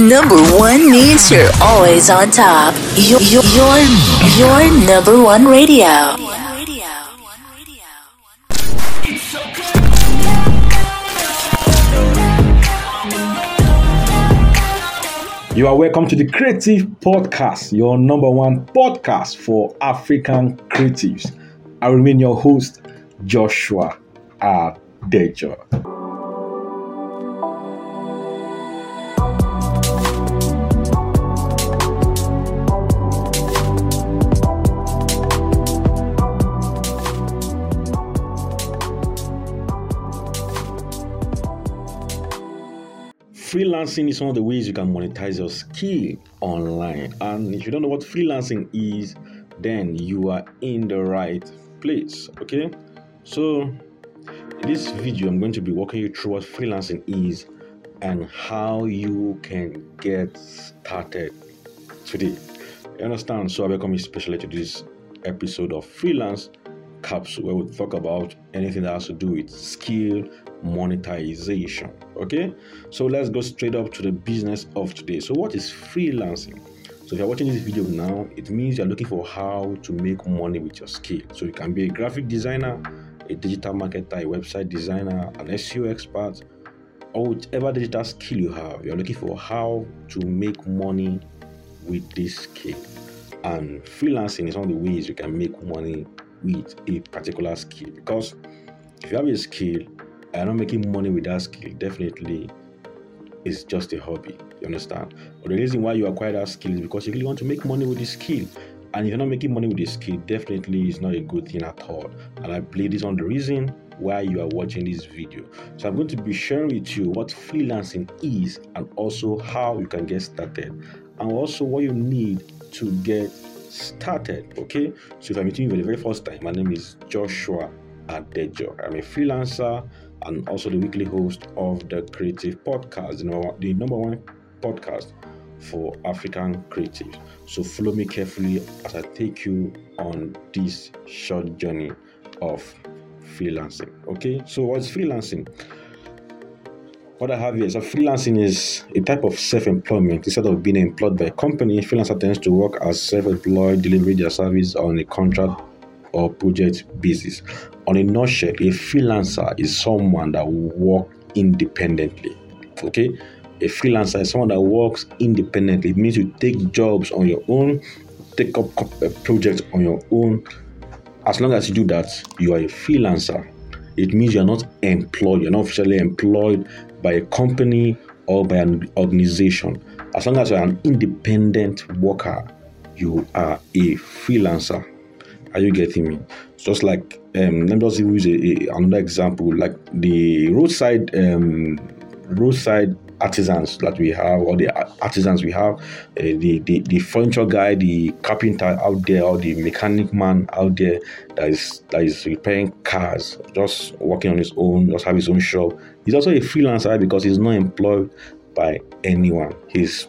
Number one means you're always on top. Your number one radio. You are welcome to the Creative Podcast, your number one podcast for African creatives. I remain your host, Joshua Adejo. Freelancing is one of the ways you can monetize your skill online. And if you don't know what freelancing is, then you are in the right place. Okay? So, in this video, I'm going to be walking you through what freelancing is and how you can get started today. You understand? So, I welcome you especially to this episode of Freelance Capsule, where we'll talk about anything that has to do with skill monetization. Okay, so let's go straight up to the business of today. So what is freelancing? So if you're watching this video now, it means you're looking for how to make money with your skill. So you can be a graphic designer, a digital marketer, a website designer, an SEO expert, or whichever digital skill you have. You're looking for how to make money with this skill, and freelancing is one of the ways you can make money with a particular skill. Because if you have a skill, I'm not making money with that skill, definitely it's just a hobby. You understand? But the reason why you acquire that skill is because you really want to make money with the skill. And if you're not making money with the skill, definitely it's not a good thing at all. And I play this on the reason why you are watching this video. So I'm going to be sharing with you what freelancing is, and also how you can get started, and also what you need to get started. Okay, so if I'm meeting you for the very first time, my name is Joshua Adejo. I'm a freelancer and also the weekly host of the Creative Podcast, the number one podcast for African creatives. So follow me carefully as I take you on this short journey of freelancing. Okay, so what's freelancing? What I have here is so freelancing is a type of self-employment. Instead of being employed by a company, freelancer tends to work as self-employed, delivering their service on a contract or project basis. On a nutshell, a freelancer is someone that works independently. Okay, a freelancer is someone that works independently. It means you take jobs on your own, take up projects on your own. As long as you do that, you are a freelancer. It means you are not employed. You're not officially employed by a company or by an organization. As long as you are an independent worker, you are a freelancer. Are you getting me? Just like let me just use another example, like the roadside artisans that we have, or the artisans we have, the furniture guy, the carpenter out there, or the mechanic man out there that is repairing cars, just working on his own, just have his own shop. He's also a freelancer because he's not employed by anyone. He has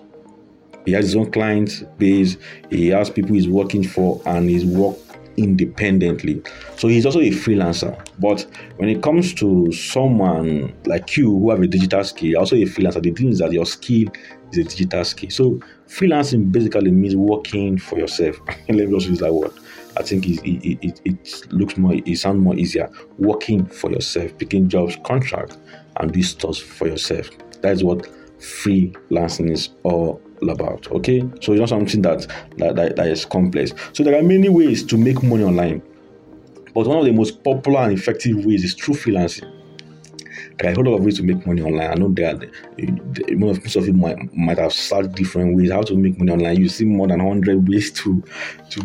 his own client base. He has people he's working for, and his work independently. So he's also a freelancer. But when it comes to someone like you who have a digital skill, also a freelancer, the thing is that your skill is a digital skill. So freelancing basically means working for yourself. Let me just use that word. I think it sounds more easier. Working for yourself, picking jobs, contracts, and do stuff for yourself. That's what freelancing is all about. Okay, so it's not something that is complex. So there are many ways to make money online, but one of the most popular and effective ways is through freelancing. There are a whole lot of ways to make money online. I know that most of you might have searched different ways how to make money online. You see more than 100 ways to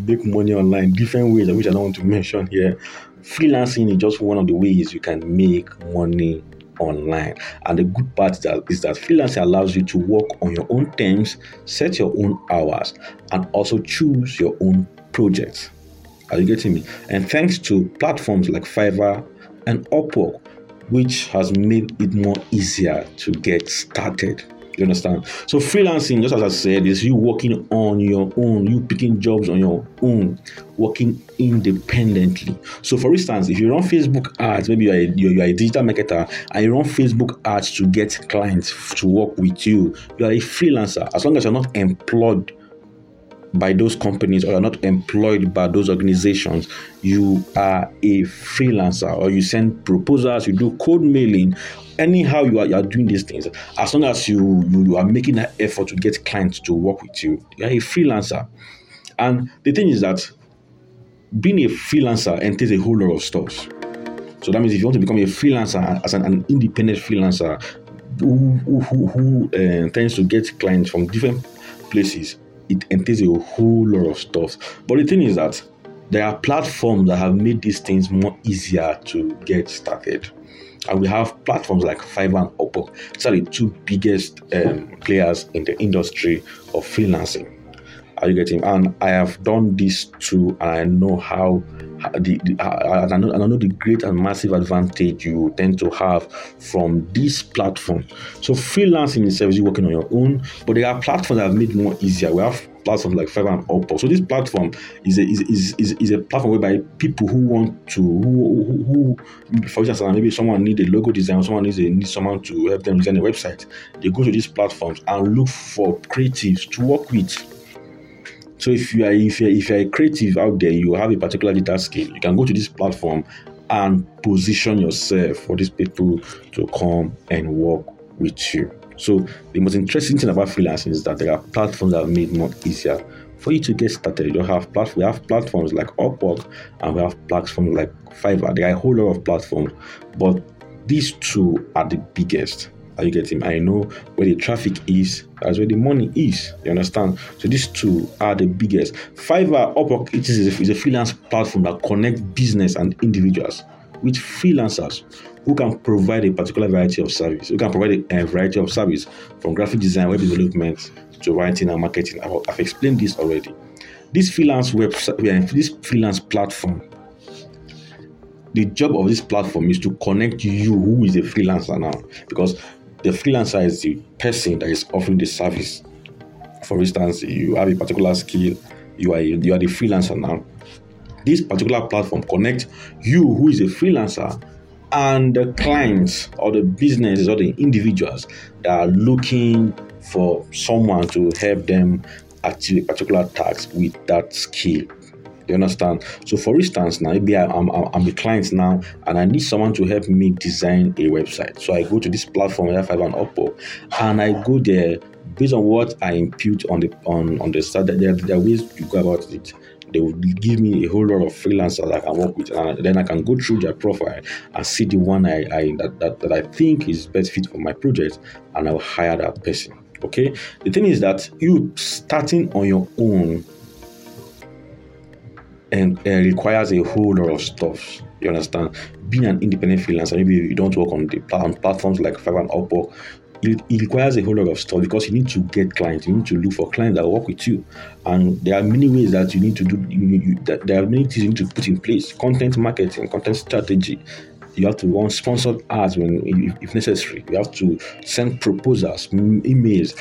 make money online, different ways which I don't want to mention here. Freelancing is just one of the ways you can make money online. And the good part is that freelancing allows you to work on your own terms, set your own hours, and also choose your own projects. Are you getting me? And thanks to platforms like Fiverr and Upwork, which has made it more easier to get started. You understand? So freelancing, just as I said, is you working on your own, you picking jobs on your own, working independently. So for instance, if you run Facebook ads, maybe you are a digital marketer and you run Facebook ads to get clients to work with you, you are a freelancer. As long as you're not employed by those companies or you're not employed by those organizations, you are a freelancer. Or you send proposals, you do cold mailing, anyhow you are doing these things. As long as you are making an effort to get clients to work with you, you are a freelancer. And the thing is that being a freelancer entails a whole lot of stuff. So that means if you want to become a freelancer, as an independent freelancer who tends to get clients from different places, it entails a whole lot of stuff. But the thing is that there are platforms that have made these things more easier to get started. And we have platforms like Fiverr and Upwork. These are the two biggest players in the industry of freelancing. Are you getting? And I have done this too, and I know how I know the great and massive advantage you tend to have from this platform. So freelancing itself is working on your own, but there are platforms that have made it more easier. We have platforms like Fiverr and Upwork. So this platform is a platform whereby people who want to who for instance, maybe someone needs a logo design, someone needs someone to help them design a website. They go to these platforms and look for creatives to work with. So if you are a creative out there, you have a particular data skill, you can go to this platform and position yourself for these people to come and work with you. So the most interesting thing about freelancing is that there are platforms that have made it more easier for you to get started. We have platforms like Upwork and we have platforms like Fiverr. There are a whole lot of platforms, but these two are the biggest. Are you getting? I know where the traffic is, that's where the money is. You understand? So these two are the biggest. Fiverr, Upwork, it is a freelance platform that connects business and individuals with freelancers who can provide a particular variety of service. Who can provide a variety of service from graphic design, web development to writing and marketing. I've explained this already. This freelance website, this freelance platform. The job of this platform is to connect you, who is a freelancer now, because the freelancer is the person that is offering the service. For instance, you have a particular skill, you are the freelancer now. This particular platform connects you, who is a freelancer, and the clients or the businesses or the individuals that are looking for someone to help them achieve a particular task with that skill. You understand? So for instance, now maybe I'm a client now and I need someone to help me design a website. So I go to this platform, Fiverr and Upwork, and I go there based on what I impute on the side. There are ways you go about it. They will give me a whole lot of freelancers I can work with, and then I can go through their profile and see the one that I think is best fit for my project, and I will hire that person. Okay? The thing is that you starting on your own and requires a whole lot of stuff. You understand? Being an independent freelancer, maybe you don't work on the platforms like Fiverr and Upwork, it requires a whole lot of stuff because you need to get clients. You need to look for clients that work with you, and there are many ways that you need to do. There are many things you need to put in place: content marketing, content strategy. You have to run sponsored ads if necessary. You have to send proposals, emails.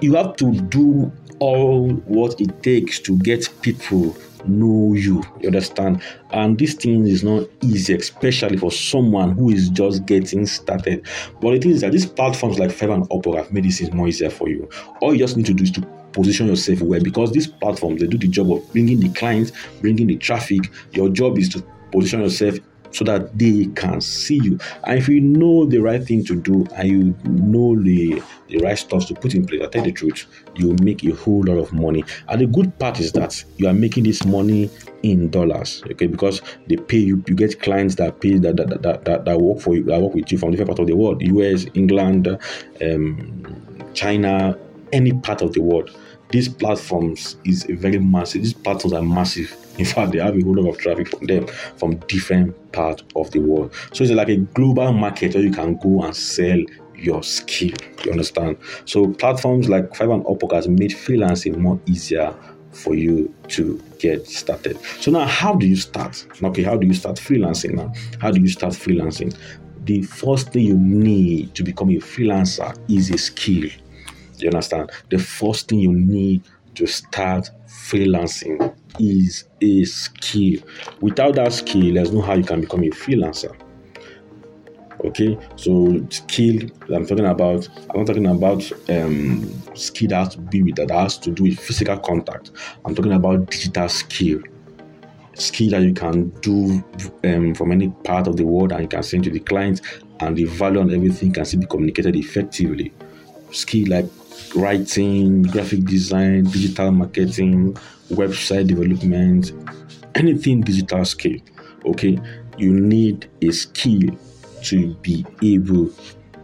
You have to do all what it takes to get people know you understand? And this thing is not easy, especially for someone who is just getting started. But it is that these platforms like Fiverr and Upwork have made this thing more easier for you. All you just need to do is to position yourself well, because these platforms, they do the job of bringing the clients, bringing the traffic. Your job is to position yourself so that they can see you. And if you know the right thing to do and you know the right stuff to put in place, I tell the truth, you make a whole lot of money. And the good part is that you are making this money in dollars, okay? Because they pay you. You get clients that pay that work for you, that work with you from different parts of the world: US, England, China, any part of the world. These platforms is very massive. These platforms are massive. In fact, they have a whole lot of traffic from them from different parts of the world. So it's like a global market where you can go and sell your skill. You understand? So platforms like Fiverr and Upwork has made freelancing more easier for you to get started. So now, how do you start? Okay, how do you start freelancing now? How do you start freelancing? The first thing you need to become a freelancer is a skill. Do you understand? The first thing you need to start freelancing is a skill. Without that skill, there's no how you can become a freelancer. Okay, so skill I'm talking about, I'm not talking about skill that has to be with, that has to do with physical contact. I'm talking about digital skill that you can do from any part of the world, and you can send to the client, and the value and everything can still be communicated effectively. Skill like writing, graphic design, digital marketing, website development, anything digital skill. Okay, you need a skill to be able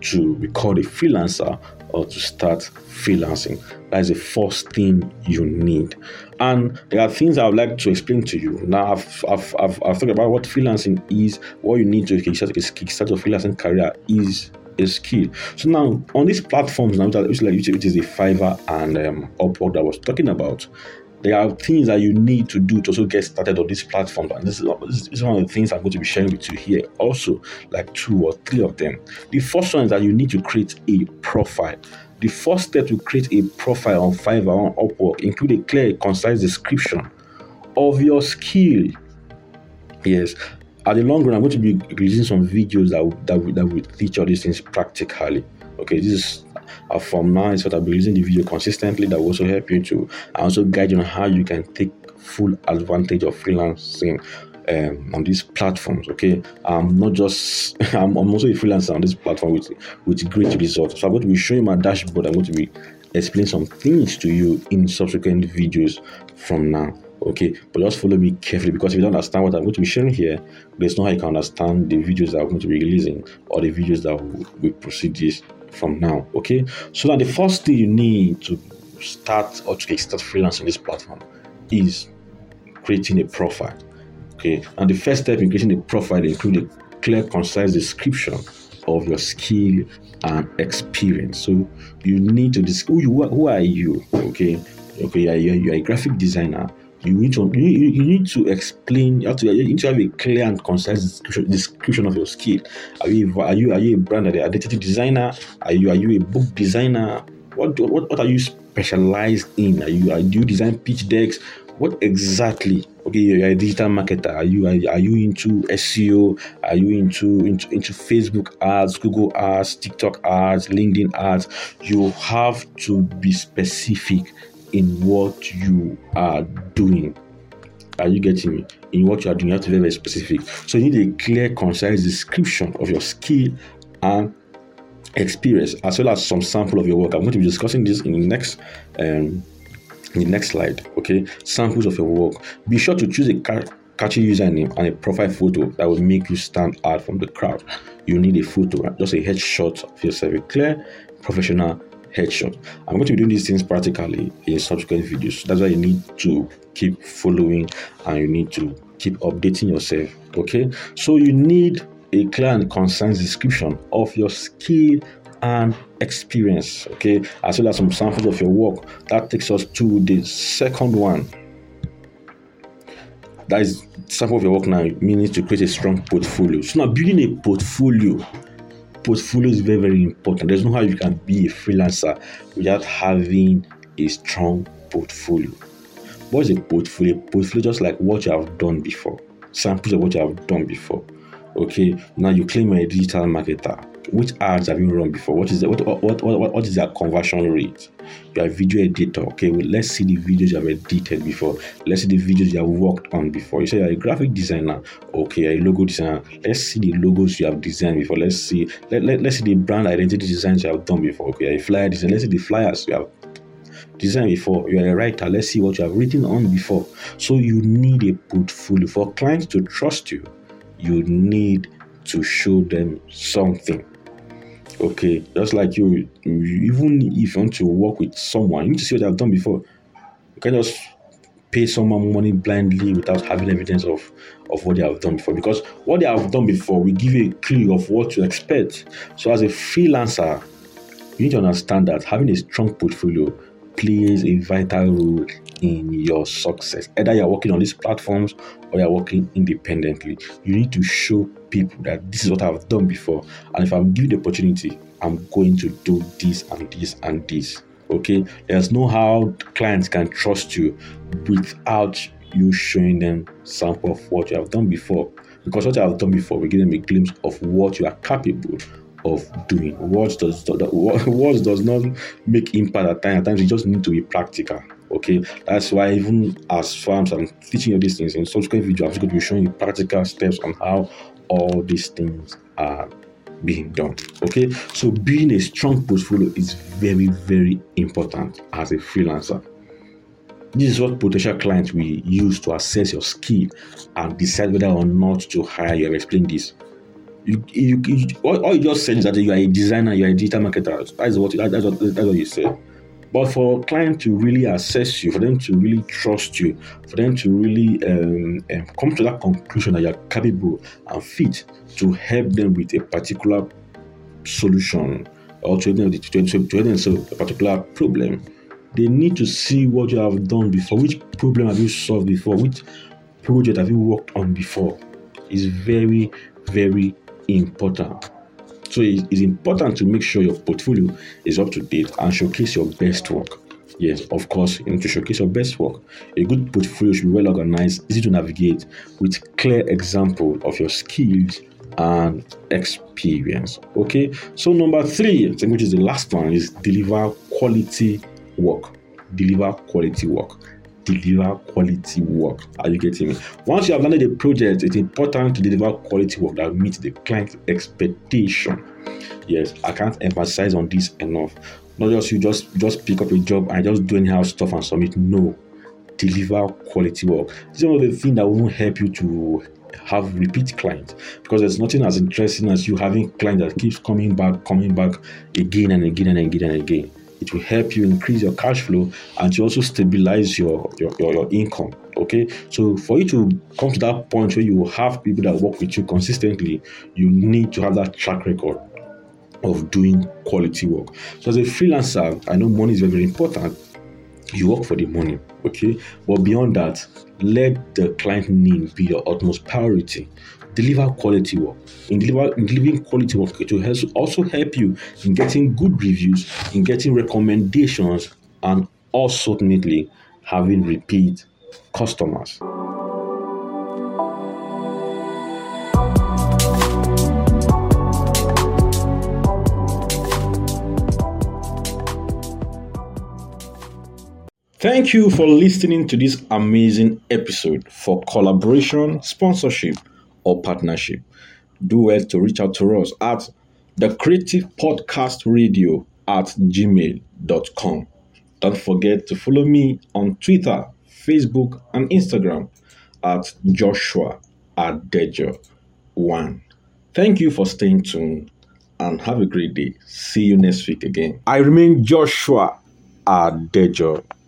to be called a freelancer or to start freelancing. That is the first thing you need. And there are things I would like to explain to you. Now, I've talked about what freelancing is, what you need to start a freelancing career is a skill. So now, on these platforms, now which is the Fiverr and Upwork that I was talking about, there are things that you need to do to also get started on this platform. And this is one of the things I'm going to be sharing with you here also, like 2 or 3 of them. The first one is that you need to create a profile. The first step to create a profile on Fiverr or on Upwork include a clear, concise description of your skill. Yes, at the long run, I'm going to be releasing some videos that will teach all these things practically. Okay, this is from now, so that I'll be using the video consistently. That will also help you to also guide you on how you can take full advantage of freelancing on these platforms. Okay, I'm also a freelancer on this platform with great results. So I'm going to be showing my dashboard. I'm going to be explaining some things to you in subsequent videos from now. Okay, but just follow me carefully, because if you don't understand what I'm going to be sharing here, there's no how you can understand the videos that I'm going to be releasing or the videos that will proceed this from now. Okay, so now the first thing you need to start or to start freelancing on this platform is creating a profile. Okay, and the first step in creating a profile includes a clear, concise description of your skill and experience. So you need to describe who are you. Okay, you are a graphic designer. You need to have a clear and concise description of your skill. Are you a brand identity designer? Are you a book designer? What are you specialized in? Do you design pitch decks? What exactly? Okay, you're a digital marketer. Are you into SEO? Are you into Facebook ads, Google ads, TikTok ads, LinkedIn ads? You have to be specific in what you are doing. Are you getting me? In what you are doing, you have to be very specific. So you need a clear, concise description of your skill and experience, as well as some sample of your work. I'm going to be discussing this in the next slide. Okay, samples of your work. Be sure to choose a catchy username and a profile photo that will make you stand out from the crowd. You need a photo, just a headshot of yourself, a clear, professional headshot. I'm going to be doing these things practically in subsequent videos. That's why you need to keep following and you need to keep updating yourself. Okay, so you need a clear and concise description of your skill and experience. Okay, as well as some samples of your work. That takes us to the second one. That is sample of your work now, meaning to create a strong portfolio. So now building a portfolio. Portfolio is very, very important. There's no how you can be a freelancer without having a strong portfolio. What is a portfolio? Portfolio just like what you have done before. Samples of what you have done before. Okay, now you claim you're a digital marketer. Which ads have you run before? What is that conversion rate? You're a video editor. Okay, well, let's see the videos you have edited before. Let's see the videos you have worked on before. You say you're a graphic designer. Okay, you're a logo designer. Let's see the logos you have designed before. Let's see the brand identity designs you have done before. Okay, you're a flyer designer. Let's see the flyers you have design before. You are a writer. Let's see what you have written on before. So you need a portfolio. For clients to trust you, you need to show them something. Okay, just like you, even if you want to work with someone, you need to see what I've done before. You can't just pay someone money blindly without having evidence of what they have done before, because what they have done before will give you a clue of what to expect. So as a freelancer, you need to understand that having a strong portfolio plays a vital role in your success. Either you're working on these platforms or you're working independently, you need to show people that this is what I've done before, and if I'm given the opportunity, I'm going to do this and this and this. Okay, there's no how clients can trust you without you showing them sample of what you have done before, because what you have done before will give them a glimpse of what you are capable of doing. Words does not make impact at times. At times you just need to be practical. Okay, that's why even as far as I'm teaching you these things in subsequent video, I'm just going to be showing you practical steps on how all these things are being done. Okay, so being a strong portfolio is very, very important as a freelancer. This is what potential clients will use to assess your skill and decide whether or not to hire you. I'll explain this. All you just said is that you are a designer, you are a digital marketer. That's what you said. But for a client to really assess you, for them to really trust you, for them to really come to that conclusion that you are capable and fit to help them with a particular solution or to help them solve a particular problem, they need to see what you have done before, which problem have you solved before, which project have you worked on before. It's very, very important. So it is important to make sure your portfolio is up to date and showcase your best work. Yes, of course, you need to showcase your best work. A good portfolio should be well organized, easy to navigate, with clear example of your skills and experience. Okay, so number 3, I think, which is the last one, is deliver quality work. Deliver quality work. Deliver quality work. Are you getting me? Once you have landed a project, it's important to deliver quality work that meets the client's expectation. Yes, I can't emphasize on this enough. Not just you just pick up a job and just do anyhow stuff and submit. No, deliver quality work. This is one of the things that will help you to have repeat clients, because there's nothing as interesting as you having clients that keeps coming back again and again and again and again. It will help you increase your cash flow and to also stabilize your income. Okay, so for you to come to that point where you have people that work with you consistently, you need to have that track record of doing quality work. So as a freelancer, I know money is very, very important. You work for the money, okay? But beyond that, let the client need be your utmost priority. Deliver quality work. In delivering quality work, it will also help you in getting good reviews, in getting recommendations, and also ultimately having repeat customers. Thank you for listening to this amazing episode. For collaboration, sponsorship, or partnership, do well to reach out to us at thecreativepodcastradio@gmail.com. Don't forget to follow me on Twitter, Facebook, and Instagram at Joshua Adejo1. Thank you for staying tuned and have a great day. See you next week again. I remain Joshua Adejo.